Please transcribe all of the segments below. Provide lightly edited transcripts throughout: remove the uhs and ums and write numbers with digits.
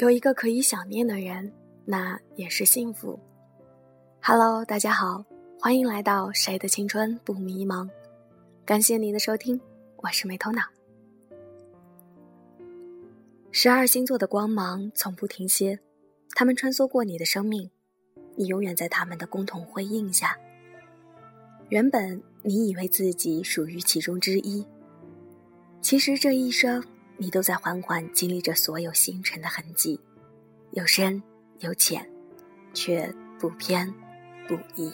有一个可以想念的人，那也是幸福。Hello， 大家好，欢迎来到谁的青春不迷茫。感谢您的收听，我是没头脑。12星座的光芒从不停歇，他们穿梭过你的生命，你永远在他们的共同辉映下。原本你以为自己属于其中之一，其实这一生你都在缓缓经历着所有星辰的痕迹，有深有浅，却不偏不倚。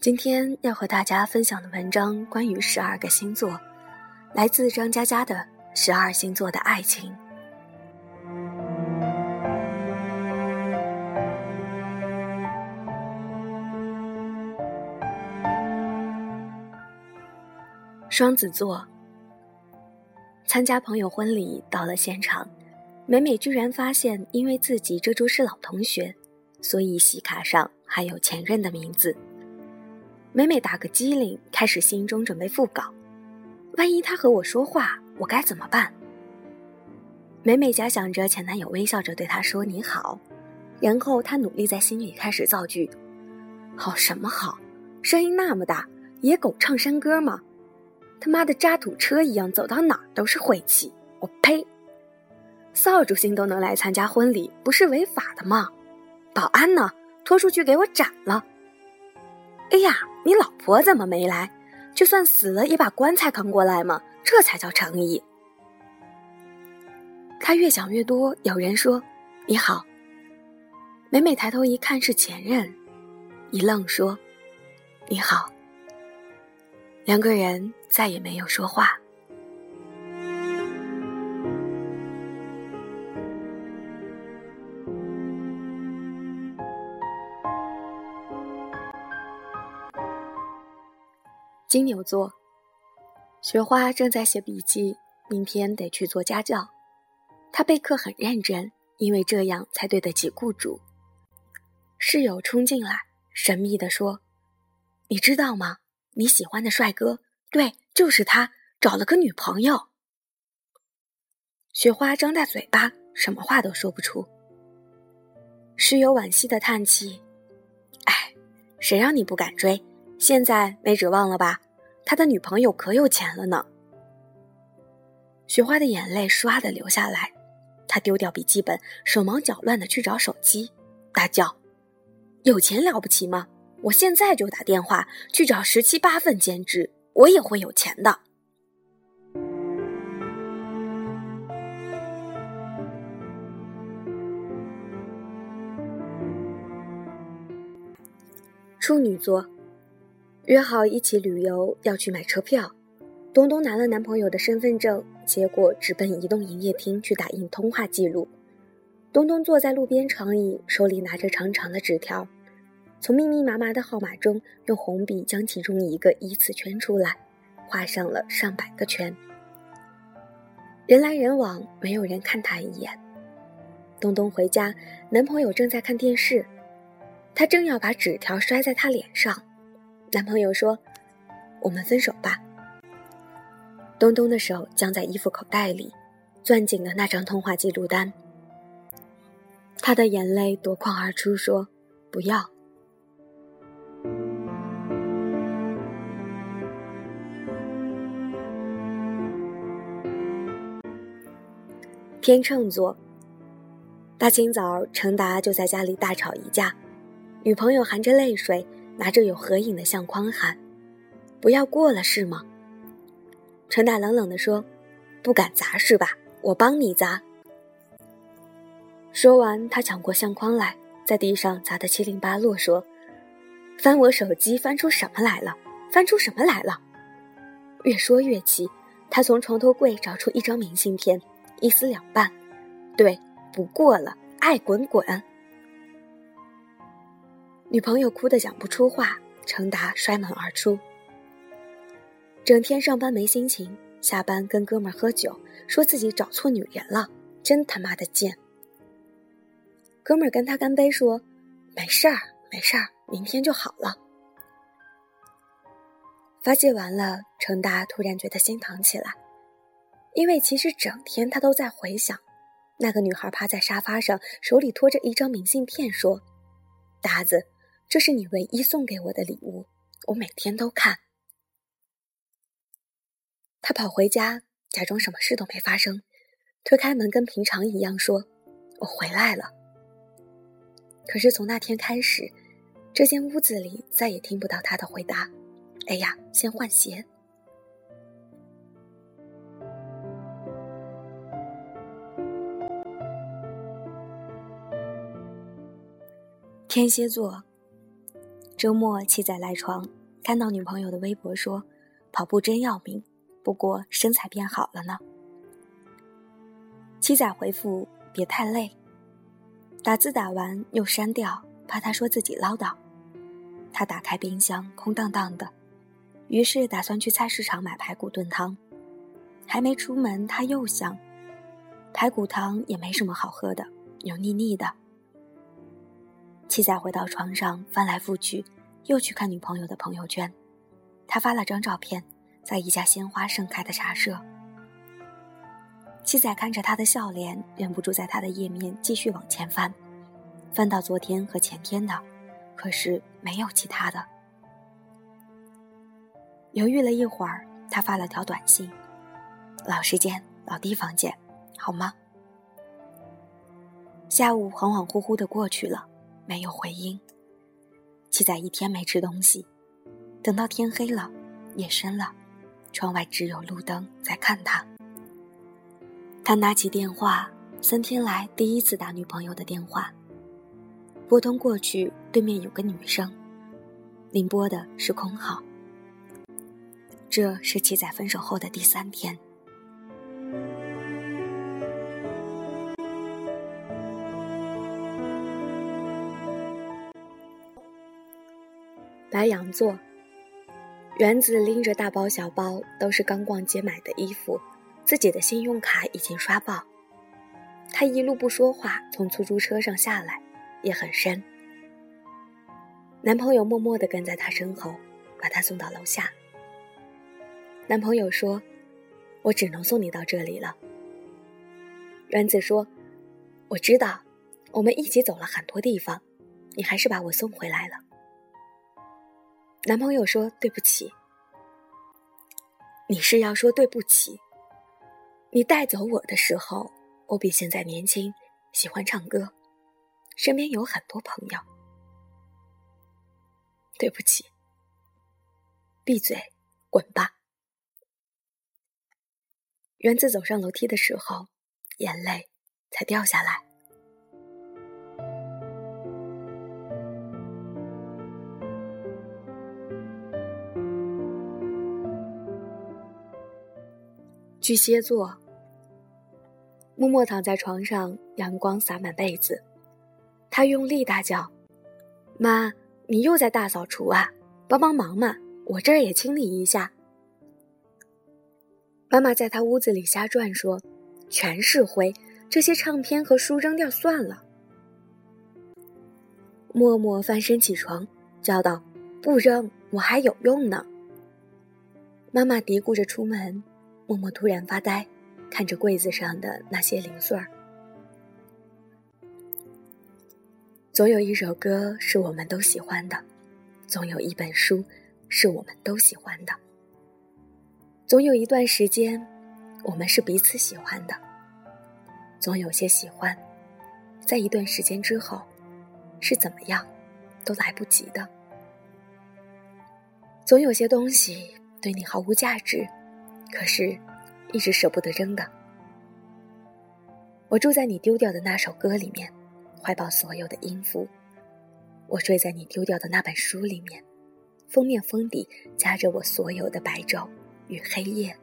今天要和大家分享的文章关于12个星座，来自张嘉佳的12星座的爱情。双子座，参加朋友婚礼到了现场，美美居然发现因为自己这桌是老同学，所以喜卡上还有前任的名字。美美打个机灵，开始心中准备复稿，万一他和我说话我该怎么办？美美假想着前男友微笑着对她说你好，然后她努力在心里开始造句，好什么好，声音那么大，野狗唱山歌吗？他妈的渣土车一样，走到哪儿都是晦气，我呸！扫帚星都能来参加婚礼，不是违法的吗？保安呢？拖出去给我斩了！哎呀，你老婆怎么没来？就算死了也把棺材扛过来嘛，这才叫诚意。他越想越多，有人说你好，每每抬头一看是前任，一愣说你好，两个人再也没有说话。金牛座，雪花正在写笔记，明天得去做家教。她备课很认真，因为这样才对得起雇主。室友冲进来，神秘地说：“你知道吗？你喜欢的帅哥，对，就是他，找了个女朋友。”雪花张大嘴巴，什么话都说不出。室友惋惜的叹气：“哎，谁让你不敢追？现在没指望了吧？他的女朋友可有钱了呢。”雪花的眼泪唰地流下来，她丢掉笔记本，手忙脚乱地去找手机，大叫：“有钱了不起吗？我现在就打电话去找17、8份兼职，我也会有钱的。”处女座，约好一起旅游要去买车票，东东拿了男朋友的身份证，结果直奔移动营业厅去打印通话记录。东东坐在路边长椅，手里拿着长长的纸条，从密密麻麻的号码中用红笔将其中一个依次圈出来，画上了上百个圈。人来人往，没有人看他一眼。东东回家，男朋友正在看电视，他正要把纸条摔在他脸上，男朋友说：“我们分手吧。”东东的手僵在衣服口袋里，攥紧了那张通话记录单。他的眼泪夺眶而出，说：“不要。”天秤座，大清早程达就在家里大吵一架，女朋友含着泪水，拿着有合影的相框喊：“不要过了是吗？”陈大冷冷地说：“不敢砸是吧？我帮你砸。”说完他抢过相框来，在地上砸得7零8落，说：“翻我手机翻出什么来了？翻出什么来了？”越说越气，他从床头柜找出一张明信片，一撕两半，对，不过了，爱滚滚。女朋友哭得讲不出话，程达摔门而出。整天上班没心情，下班跟哥们儿喝酒，说自己找错女人了，真他妈的贱。哥们儿跟他干杯说：“没事儿，没事儿，明天就好了。”发泄完了，程达突然觉得心疼起来，因为其实整天他都在回想，那个女孩趴在沙发上，手里拖着一张明信片说：“达子，这是你唯一送给我的礼物，我每天都看。”他跑回家，假装什么事都没发生，推开门跟平常一样说：“我回来了。”可是从那天开始，这间屋子里再也听不到他的回答：“哎呀，先换鞋。”天蝎座，周末七仔赖床，看到女朋友的微博说：“跑步真要命，不过身材变好了呢。”七仔回复：“别太累。”打字打完又删掉，怕他说自己唠叨。他打开冰箱，空荡荡的，于是打算去菜市场买排骨炖汤。还没出门，他又想，排骨汤也没什么好喝的，油腻腻的。七仔回到床上，翻来覆去，又去看女朋友的朋友圈。他发了张照片，在一家鲜花盛开的茶社。七仔看着他的笑脸，忍不住在他的页面继续往前翻，翻到昨天和前天的，可是没有其他的。犹豫了一会儿，他发了条短信：“老时间，老地方见，好吗？”下午恍恍惚惚地过去了，没有回音。七仔一天没吃东西，等到天黑了，夜深了，窗外只有路灯在看他。他拿起电话，3天来第一次打女朋友的电话。拨通过去，对面有个女生，您拨的是空号。这是七仔分手后的第3天。白羊座，园子拎着大包小包，都是刚逛街买的衣服，自己的信用卡已经刷爆。他一路不说话，从出租车上下来，夜很深。男朋友默默地跟在他身后，把他送到楼下。男朋友说：“我只能送你到这里了。”园子说：“我知道，我们一起走了很多地方，你还是把我送回来了。”男朋友说：“对不起。”你是要说对不起？你带走我的时候，我比现在年轻，喜欢唱歌，身边有很多朋友。对不起。闭嘴，滚吧。园子走上楼梯的时候，眼泪才掉下来。巨蟹座，默默躺在床上，阳光洒满被子，他用力大叫：“妈，你又在大扫除啊，帮帮忙嘛，我这儿也清理一下。”妈妈在他屋子里瞎转说：“全是灰，这些唱片和书扔掉算了。”默默翻身起床，叫道：“不扔，我还有用呢。”妈妈嘀咕着出门，默默突然发呆，看着柜子上的那些零碎儿。总有一首歌是我们都喜欢的，总有一本书是我们都喜欢的，总有一段时间我们是彼此喜欢的，总有些喜欢，在一段时间之后，是怎么样都来不及的。总有些东西对你毫无价值，可是一直舍不得扔的。我住在你丢掉的那首歌里面，怀抱所有的音符。我睡在你丢掉的那本书里面，封面封底夹着我所有的白昼与黑夜。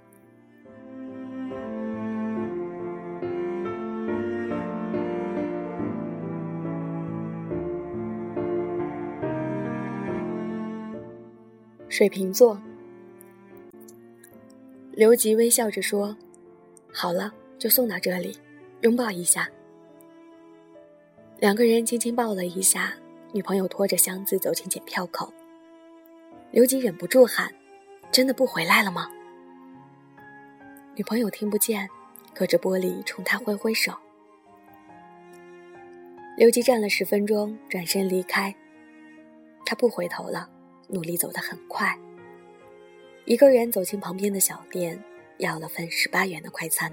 水瓶座，刘吉微笑着说：“好了，就送到这里，拥抱一下。”2个人轻轻抱了一下，女朋友拖着箱子走进检票口。刘吉忍不住喊：“真的不回来了吗？女朋友听不见，隔着玻璃冲他挥挥手。刘基站了10分钟，转身离开。他不回头了，努力走得很快，一个人走进旁边的小店，要了份18元的快餐。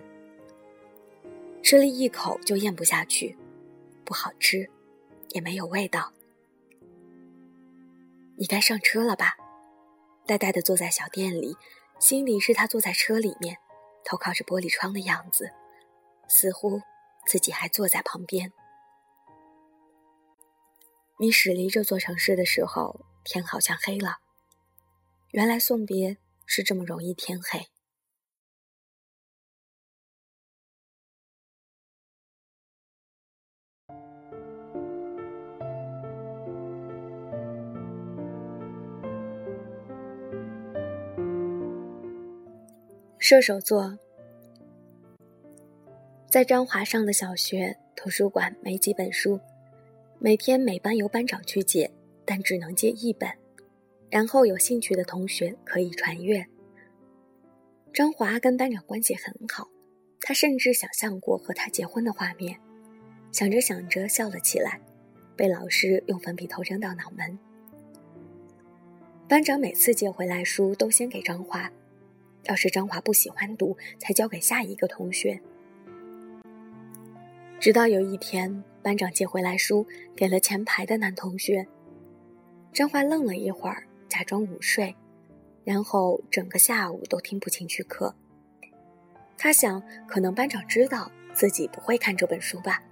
吃了一口就咽不下去，不好吃，也没有味道。你该上车了吧？呆呆地坐在小店里，心里是他坐在车里面，头靠着玻璃窗的样子，似乎自己还坐在旁边。你驶离这座城市的时候，天好像黑了。原来送别是这么容易天黑。射手座，在张华上的小学图书馆没几本书，每天每班由班长去借，但只能借一本，然后有兴趣的同学可以传阅。张华跟班长关系很好，他甚至想象过和他结婚的画面，想着想着笑了起来，被老师用粉笔头扔到脑门。班长每次借回来书都先给张华，要是张华不喜欢读，才交给下一个同学。直到有一天，班长借回来书给了前排的男同学。张华愣了一会儿，假装午睡，然后整个下午都听不进去课。他想，可能班长知道自己不会看这本书吧。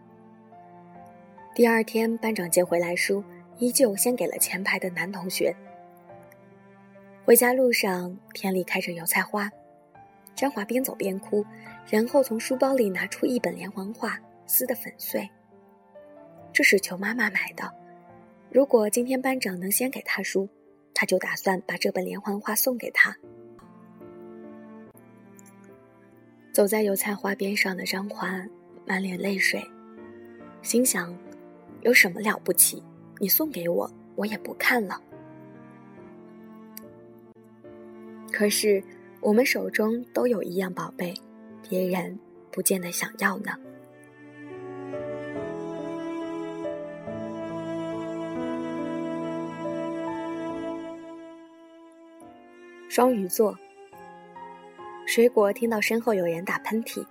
第二天，班长接回来书，依旧先给了前排的男同学。回家路上，田里开着油菜花，张华边走边哭，然后从书包里拿出一本连环画，撕得粉碎。这是求妈妈买的。如果今天班长能先给他书，他就打算把这本连环画送给他。走在油菜花边上的张华满脸泪水，心想，有什么了不起，你送给我，我也不看了。可是我们手中都有一样宝贝，别人不见得想要呢。双鱼座，水果听到身后有人打喷嚏，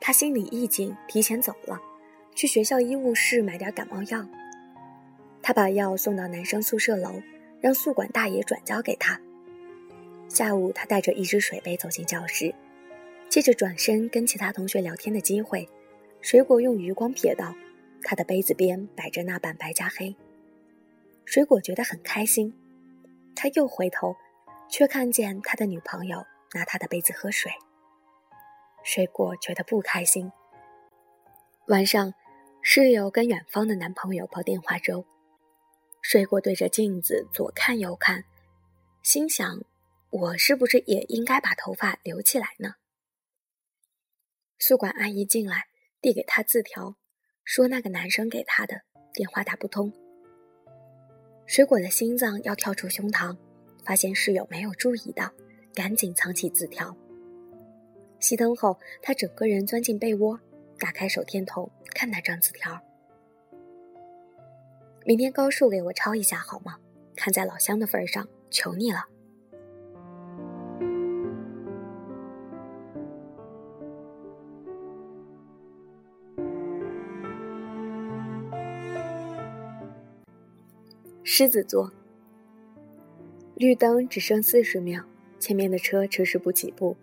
他心里一惊，提前走了，去学校医务室买点感冒药。他把药送到男生宿舍楼，让宿管大爷转交给他。下午他带着一只水杯走进教室，借着转身跟其他同学聊天的机会，水果用余光瞥到他的杯子边摆着那版白加黑。水果觉得很开心，他又回头，却看见他的女朋友拿他的杯子喝水。水果觉得不开心。晚上，室友跟远方的男朋友煲电话粥，水果对着镜子左看右看，心想，我是不是也应该把头发留起来呢？宿管阿姨进来，递给他字条，说那个男生给他的，电话打不通。水果的心脏要跳出胸膛，发现室友没有注意到，赶紧藏起字条。熄灯后，他整个人钻进被窝，打开手电筒看那张字条。明天高数给我抄一下好吗？看在老乡的份上，求你了。狮子座，绿灯只剩40秒，前面的车迟迟不起步，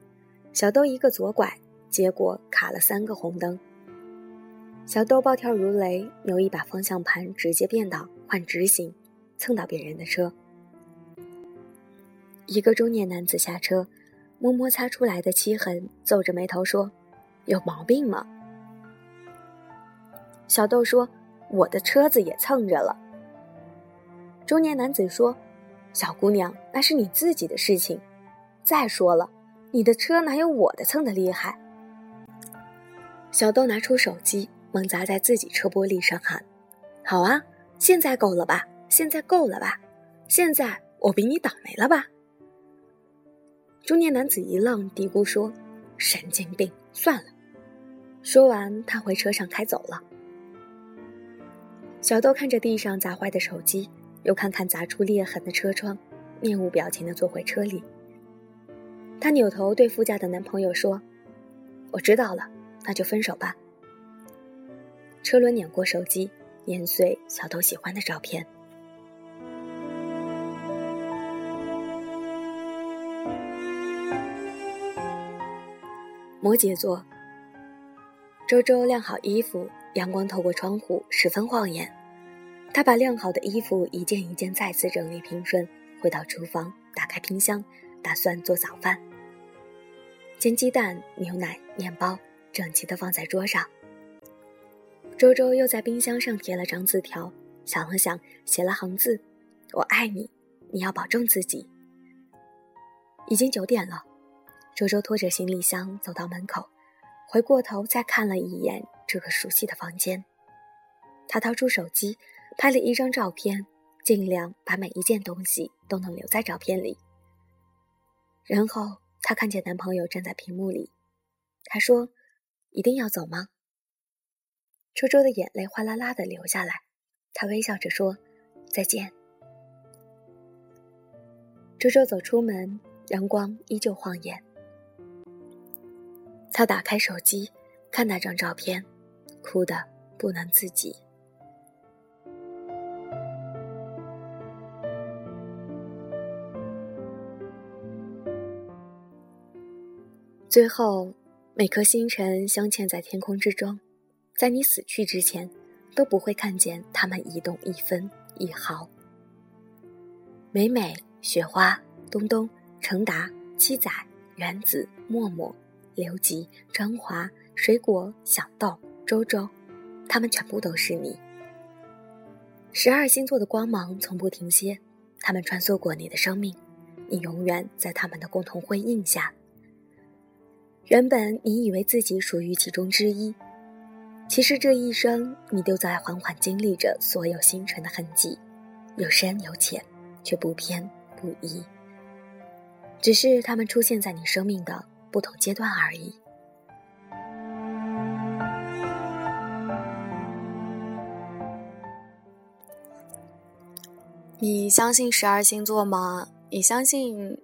小豆一个左拐，结果卡了3个红灯。小豆暴跳如雷，牛一把方向盘直接变倒，换直行，蹭到别人的车。一个中年男子下车，摸摸擦出来的漆痕，皱着眉头说，有毛病吗？小豆说，我的车子也蹭着了。中年男子说，小姑娘，那是你自己的事情。再说了，你的车哪有我的蹭的厉害？小豆拿出手机，猛砸在自己车玻璃上喊，好啊，现在够了吧？现在够了吧？现在我比你倒霉了吧？中年男子一愣，嘀咕说：“神经病，算了。”说完，他回车上开走了。小豆看着地上砸坏的手机，又看看砸出裂痕的车窗，面无表情地坐回车里。她扭头对副驾的男朋友说：“我知道了，那就分手吧。”车轮碾过手机，碾碎小豆喜欢的照片。摩羯座，周周晾好衣服，阳光透过窗户十分晃眼。他把晾好的衣服一件一件再次整理平顺，回到厨房，打开冰箱，打算做早饭。煎鸡蛋、牛奶、面包整齐地放在桌上。周周又在冰箱上贴了张字条，想了想，写了行字：“我爱你，你要保重自己。”已经9点了。周周拖着行李箱走到门口，回过头再看了一眼这个熟悉的房间。他掏出手机，拍了一张照片，尽量把每一件东西都能留在照片里。然后他看见男朋友站在屏幕里，他说：“一定要走吗？”周周的眼泪哗啦啦地流下来，他微笑着说：“再见。”周周走出门，阳光依旧晃眼。他打开手机，看那张照片，哭得不能自己。最后，每颗星辰镶嵌在天空之中，在你死去之前，都不会看见它们移动一分一毫。每每雪花、东东、程达、七仔、原子、默默、刘吉、张华、水果、小豆、周周，他们全部都是你。12星座的光芒从不停歇，他们穿梭过你的生命，你永远在他们的共同辉映下。原本你以为自己属于其中之一，其实这一生你都在缓缓经历着所有星辰的痕迹，有深有浅，却不偏不倚，只是他们出现在你生命的不同阶段而已。你相信12星座吗？你相信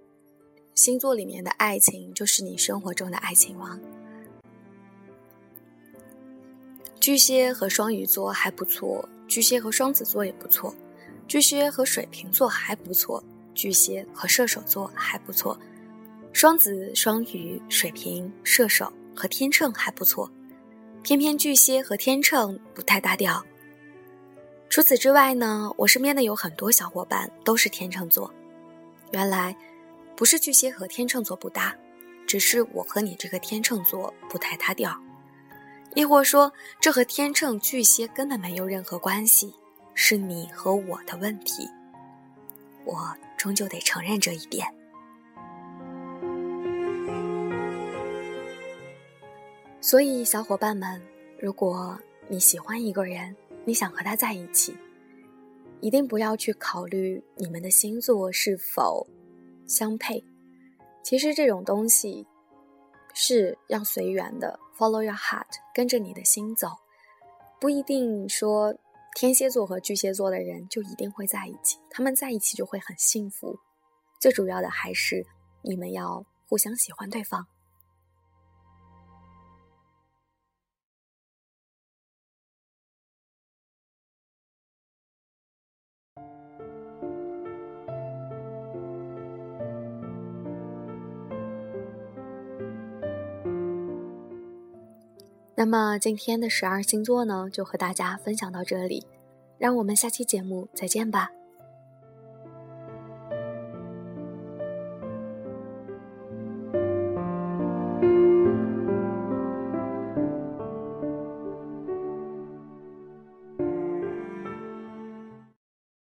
星座里面的爱情就是你生活中的爱情吗？巨蟹和双鱼座还不错，巨蟹和双子座也不错，巨蟹和水瓶座还不错，巨蟹和射手座还不错。双子、双鱼、水瓶、射手和天秤还不错，偏偏巨蟹和天秤不太搭调。除此之外呢，我身边的有很多小伙伴都是天秤座。原来不是巨蟹和天秤座不搭，只是我和你这个天秤座不太搭调。亦或说，这和天秤、巨蟹根本没有任何关系，是你和我的问题。我终究得承认这一点。所以小伙伴们，如果你喜欢一个人，你想和他在一起，一定不要去考虑你们的星座是否相配。其实这种东西是要随缘的， follow your heart， 跟着你的心走，不一定说天蝎座和巨蟹座的人就一定会在一起，他们在一起就会很幸福。最主要的还是你们要互相喜欢对方。那么今天的12星座呢，就和大家分享到这里，让我们下期节目再见吧。